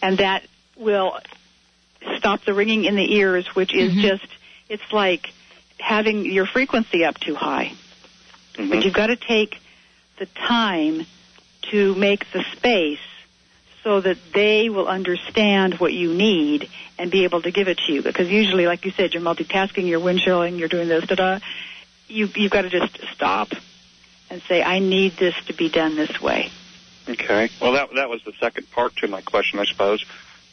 And that will stop the ringing in the ears, which is mm-hmm. just, it's like having your frequency up too high. Mm-hmm. But you've got to take the time to make the space so that they will understand what you need and be able to give it to you. Because usually, like you said, you're multitasking, you're windshielding, you're doing this, da-da. You, you've got to just stop and say, I need this to be done this way. Okay. Well, that that was the second part to my question, I suppose,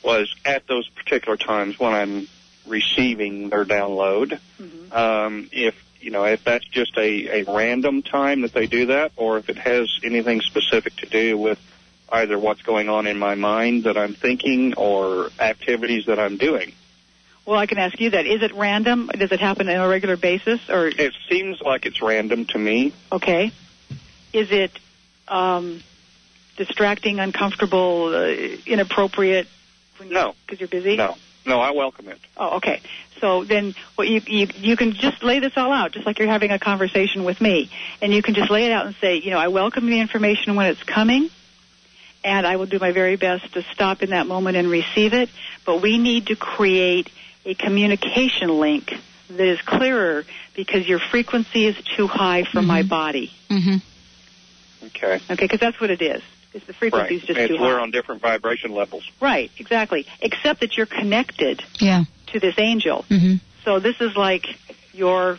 was at those particular times when I'm receiving their download, mm-hmm. um, if You know, if that's just a, a random time that they do that, or if it has anything specific to do with either what's going on in my mind that I'm thinking or activities that I'm doing. Well, I can ask you that. Is it random? Does it happen on a regular basis? Or it seems like it's random to me. Okay. Is it um, distracting, uncomfortable, uh, inappropriate? When you, no. Because you're busy? No. No, I welcome it. Oh, okay. So then well, you, you you can just lay this all out, just like you're having a conversation with me. And you can just lay it out and say, you know, I welcome the information when it's coming, and I will do my very best to stop in that moment and receive it. But we need to create a communication link that is clearer because your frequency is too high for mm-hmm. my body. Mm-hmm. Okay. Okay, because that's what it is. The frequency is just too high. We're on different vibration levels. Right, exactly. Except that you're connected yeah. to this angel. Mm-hmm. So this is like your,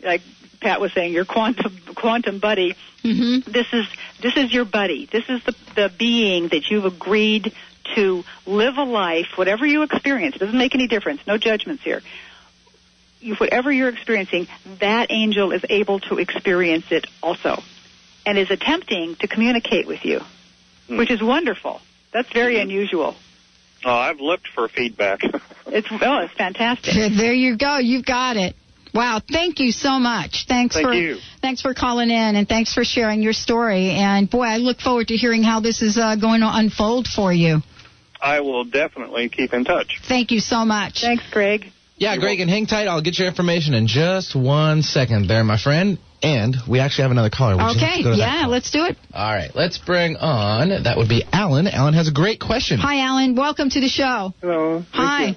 like Pat was saying, your quantum quantum buddy. Mm-hmm. This is this is your buddy. This is the the being that you've agreed to live a life. Whatever you experience, it doesn't make any difference. No judgments here. You, whatever you're experiencing, that angel is able to experience it also, and is attempting to communicate with you. Which is wonderful. That's very mm-hmm. unusual. Oh, I've looked for feedback. it's oh, it's fantastic. There you go. You've got it. Wow. Thank you so much. Thanks Thank for you. Thanks for calling in, and thanks for sharing your story. And boy, I look forward to hearing how this is uh, going to unfold for you. I will definitely keep in touch. Thank you so much. Thanks, Greg. Yeah, You're Greg, welcome. And hang tight. I'll get your information in just one second, there, my friend. And we actually have another caller. Would okay, to to yeah, call? Let's do it. All right, let's bring on, that would be Alan. Alan has a great question. Hi, Alan. Welcome to the show. Hello. Hi.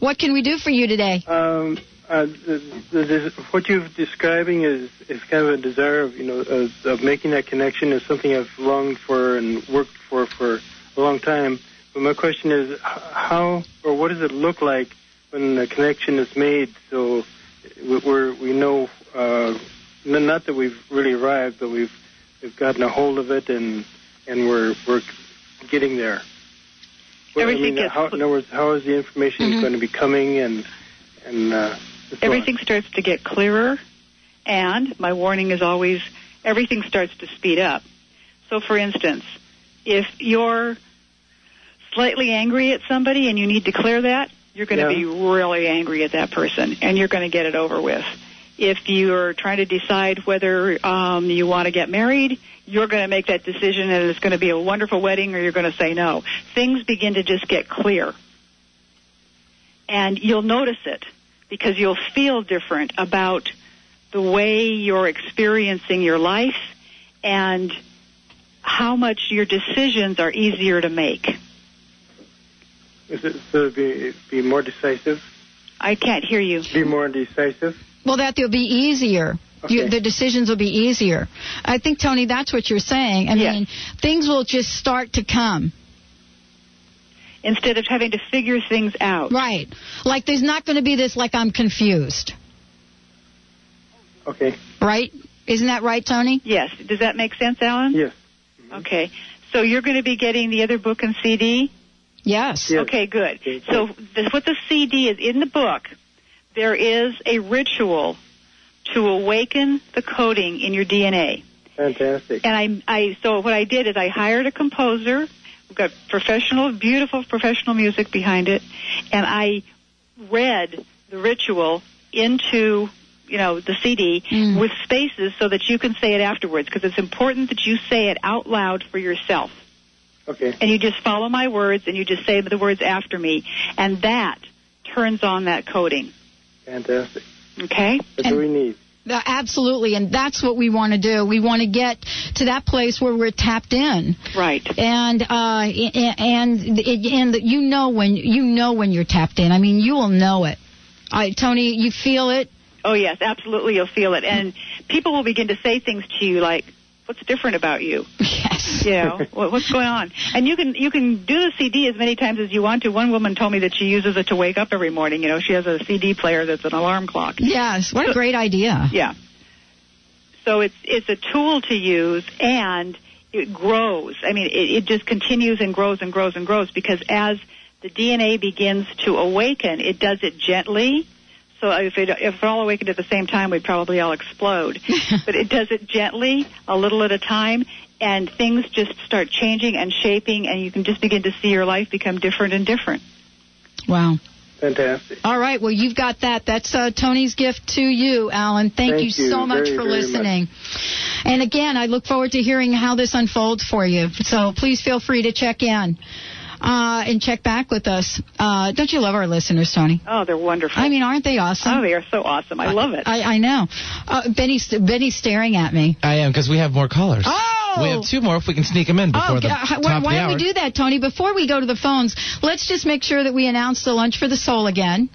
What can we do for you today? Um, uh, the, the, the, what you're describing is, is kind of a desire of, you know, of, of making that connection is something I've longed for and worked for for a long time. But my question is, how or what does it look like when the connection is made so we're, we know... Uh, not that we've really arrived, but we've we've gotten a hold of it, and and we're we're getting there. Well, everything I mean, gets how, in other words, how is the information mm-hmm. going to be coming, and and uh, everything on. starts to get clearer. And my warning is always everything starts to speed up. So, for instance, if you're slightly angry at somebody and you need to clear that, you're going to yeah. be really angry at that person, and you're going to get it over with. If you're trying to decide whether um, you want to get married, you're going to make that decision, and it's going to be a wonderful wedding, or you're going to say no. Things begin to just get clear. And you'll notice it because you'll feel different about the way you're experiencing your life and how much your decisions are easier to make. Is it, so be, be more decisive? I can't hear you. Be more decisive? Well, that they'll be easier. Okay. You, the decisions will be easier. I think, Tony, that's what you're saying. I yes. mean, things will just start to come. Instead of having to figure things out. Right. Like there's not going to be this, like, I'm confused. Okay. Right? Isn't that right, Tony? Yes. Does that make sense, Alan? Yes. Mm-hmm. Okay. So you're going to be getting the other book and C D? Yes. yes. Okay, good. Okay. So this, what the C D is, in the book... There is a ritual to awaken the coding in your D N A. Fantastic. And I, I, so what I did is I hired a composer. We've got professional, beautiful professional music behind it, and I read the ritual into, you know, the C D mm. with spaces so that you can say it afterwards because it's important that you say it out loud for yourself. Okay. And you just follow my words, and you just say the words after me, and that turns on that coding. Fantastic. Okay. What do we need? Absolutely, and that's what we want to do. We want to get to that place where we're tapped in, right? And uh, and and you know when you know when you're tapped in. I mean, you will know it. I, Tony, you feel it. Oh yes, absolutely, you'll feel it, and people will begin to say things to you like, "What's different about you?" Yes. You know, what's going on? And you can you can do the C D as many times as you want to. One woman told me that she uses it to wake up every morning. You know, she has a C D player that's an alarm clock. Yes, what so, a great idea. Yeah. So it's it's a tool to use, and it grows. I mean, it, it just continues and grows and grows and grows because as the D N A begins to awaken, it does it gently. So if, it, if we're all awakened at the same time, we'd probably all explode. But it does it gently, a little at a time, and things just start changing and shaping, and you can just begin to see your life become different and different. Wow. Fantastic. All right. Well, you've got that. That's uh, Tony's gift to you, Alan. Thank, Thank you so you much very, for listening. Much. And, again, I look forward to hearing how this unfolds for you. So please feel free to check in. uh, and check back with us. Uh, don't you love our listeners, Tony? Oh, they're wonderful. I mean, aren't they awesome? Oh, they are so awesome. I love it. I, I know. Uh, Benny's, Benny's staring at me. I am, because we have more callers. Oh! We have two more if we can sneak them in before oh, the uh, top why, of the Why don't hour. We do that, Tony? Before we go to the phones, let's just make sure that we announce the Lunch for the Soul again.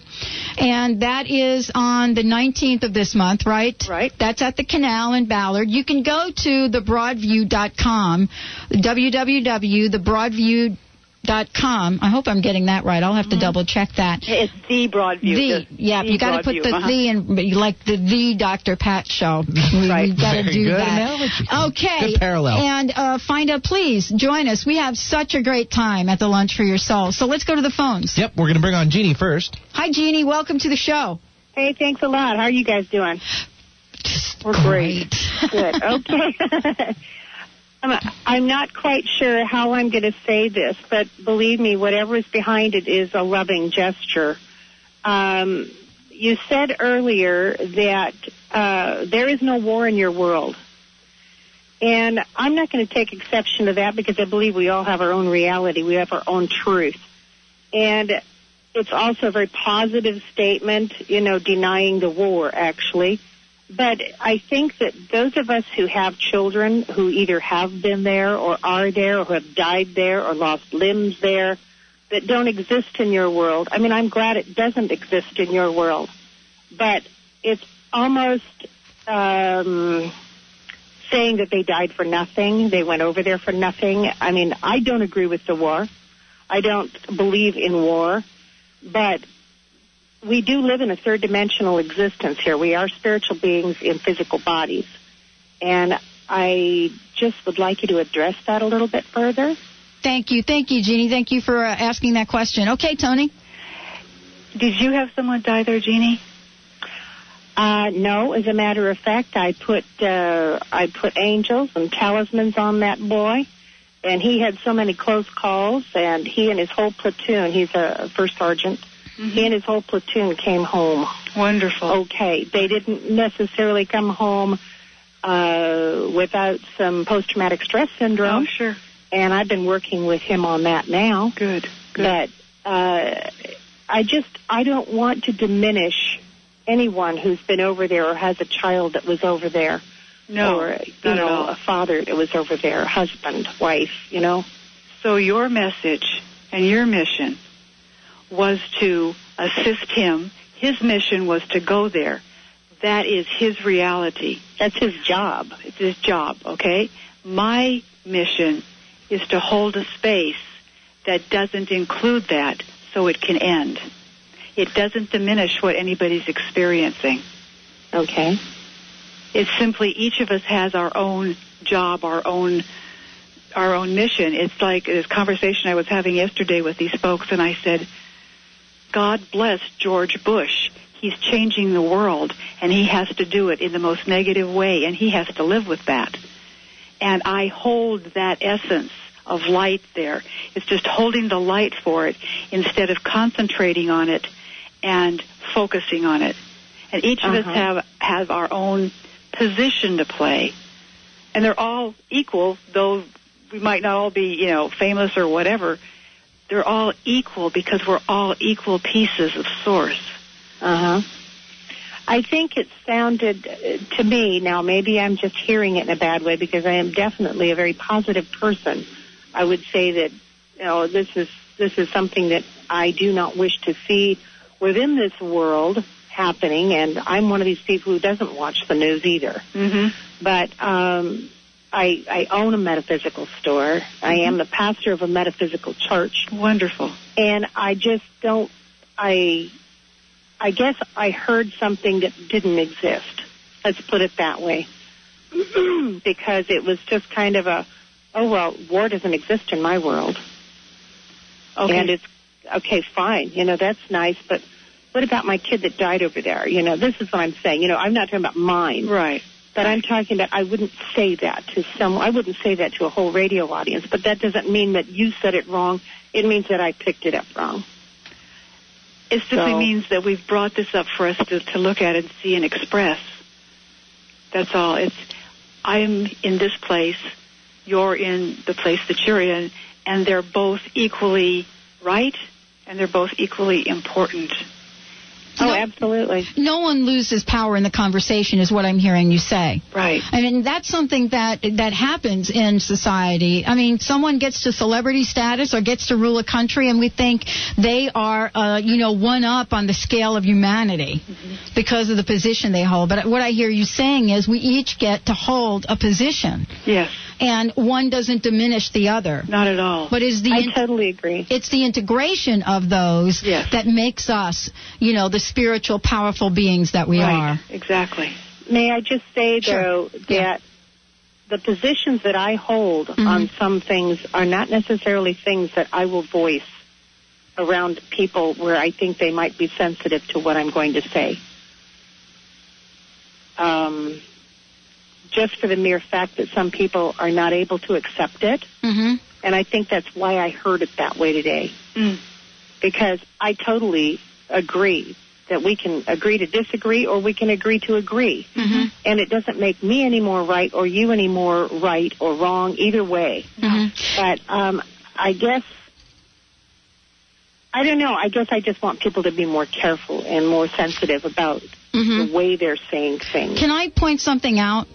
And that is on the nineteenth of this month, right? Right. That's at the Canal in Ballard. You can go to the broadview dot com, w w w dot the broadview dot com. I hope I'm getting that right. I'll have to mm. double check that. It's the Broadview. The, yeah, the you got to put the uh-huh. the in, like the the Doctor Pat Show. Right. We've got to do good that. Analogy. Okay. Good parallel. And uh, find out, please, join us. We have such a great time at the Lunch for Your Soul. So let's go to the phones. Yep, we're going to bring on Jeannie first. Hi, Jeannie. Welcome to the show. Hey, thanks a lot. How are you guys doing? Just we're great. great. Good. Okay. I'm not quite sure how I'm going to say this, but believe me, whatever is behind it is a loving gesture. Um, you said earlier that uh, there is no war in your world. And I'm not going to take exception to that because I believe we all have our own reality. We have our own truth. And it's also a very positive statement, you know, denying the war, actually. But I think that those of us who have children who either have been there or are there or have died there or lost limbs there that don't exist in your world, I mean, I'm glad it doesn't exist in your world, but it's almost um, saying that they died for nothing, they went over there for nothing. I mean, I don't agree with the war. I don't believe in war, but we do live in a third-dimensional existence here. We are spiritual beings in physical bodies. And I just would like you to address that a little bit further. Thank you. Thank you, Jeannie. Thank you for uh, asking that question. Okay, Tony. Did you have someone die there, Jeannie? Uh, no. As a matter of fact, I put uh, I put angels and talismans on that boy. And he had so many close calls. And he and his whole platoon, he's a first sergeant, Mm-hmm. he and his whole platoon came home. Wonderful. Okay. They didn't necessarily come home uh, without some post-traumatic stress syndrome. Oh, sure. And I've been working with him on that now. Good, good. But uh, I just, I don't want to diminish anyone who's been over there or has a child that was over there. No, Or, you know, a father that was over there, husband, wife, you know. So your message and your mission was to assist him. His mission was to go there. That is his reality. That's his job. It's his job, okay? My mission is to hold a space that doesn't include that so it can end. It doesn't diminish what anybody's experiencing. Okay. It's simply each of us has our own job, our own our own mission. It's like this conversation I was having yesterday with these folks, and I said, God bless George Bush. He's changing the world, and he has to do it in the most negative way, and he has to live with that. And I hold that essence of light there. It's just holding the light for it instead of concentrating on it and focusing on it. And each of uh-huh. us have, have our own position to play. And they're all equal, though we might not all be, you know, famous or whatever. They're all equal because we're all equal pieces of source. Uh-huh. I think it sounded uh, to me, now maybe I'm just hearing it in a bad way because I am definitely a very positive person. I would say that, you know, this is, this is something that I do not wish to see within this world happening, and I'm one of these people who doesn't watch the news either. Mm-hmm. But um I, I own a metaphysical store. I am the pastor of a metaphysical church. Wonderful. And I just don't, I I guess I heard something that didn't exist. Let's put it that way. Because it was just kind of a, oh, well, war doesn't exist in my world. Okay. And it's, okay, fine. You know, that's nice, but what about my kid that died over there? You know, this is what I'm saying. You know, I'm not talking about mine. Right. But I'm talking about, I wouldn't say that to some, I wouldn't say that to a whole radio audience, but that doesn't mean that you said it wrong. It means that I picked it up wrong. It simply so. means that we've brought this up for us to, to look at and see and express. That's all. It's, I'm in this place, you're in the place that you're in, and they're both equally right, and they're both equally important. Oh, no, absolutely. No one loses power in the conversation is what I'm hearing you say. Right. I mean, that's something that that happens in society. I mean, someone gets to celebrity status or gets to rule a country, and we think they are, uh, you know, one up on the scale of humanity mm-hmm. because of the position they hold. But what I hear you saying is we each get to hold a position. Yes. And one doesn't diminish the other. Not at all. But is the I in- totally agree. It's the integration of those yes. that makes us, you know, the spiritual, powerful beings that we right. are. Exactly. May I just say, though, sure. that yeah. the positions that I hold mm-hmm. on some things are not necessarily things that I will voice around people where I think they might be sensitive to what I'm going to say. Um, just for the mere fact that some people are not able to accept it. Mm-hmm. And I think that's why I heard it that way today. Mm. Because I totally agree that we can agree to disagree or we can agree to agree. Mm-hmm. And it doesn't make me any more right or you any more right or wrong either way. Mm-hmm. But um, I guess, I don't know, I guess I just want people to be more careful and more sensitive about mm-hmm. the way they're saying things. Can I point something out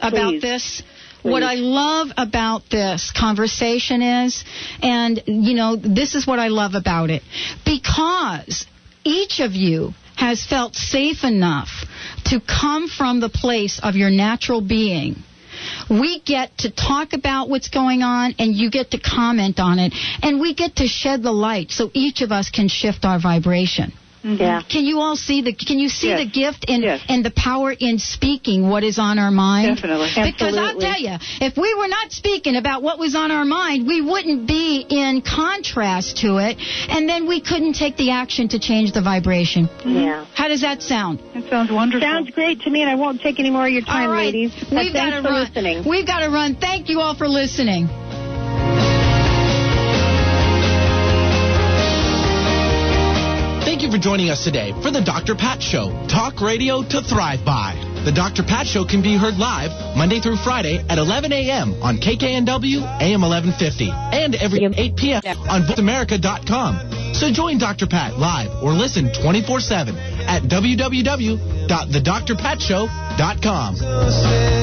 about Please. this? What I love about this conversation is, and, you know, this is what I love about it, because each of you has felt safe enough to come from the place of your natural being. We get to talk about what's going on, and you get to comment on it, and we get to shed the light so each of us can shift our vibration. Mm-hmm. Yeah. Can you all see the? Can you see yes. the gift and yes. and the power in speaking what is on our mind? Definitely, because Absolutely. I'll tell you, if we were not speaking about what was on our mind, we wouldn't be in contrast to it, and then we couldn't take the action to change the vibration. Yeah. How does that sound? That sounds wonderful. Sounds great to me, and I won't take any more of your time, all right. ladies. But We've thanks for run. listening. We've got to run. Thank you all for listening. Thank you for joining us today for the Doctor Pat Show, talk radio to thrive by. The Doctor Pat Show can be heard live Monday through Friday at eleven a.m. on K K N W A M eleven fifty and every eight p.m. on voice america dot com. So join Doctor Pat live or listen twenty-four seven at w w w dot the doctor pat show dot com.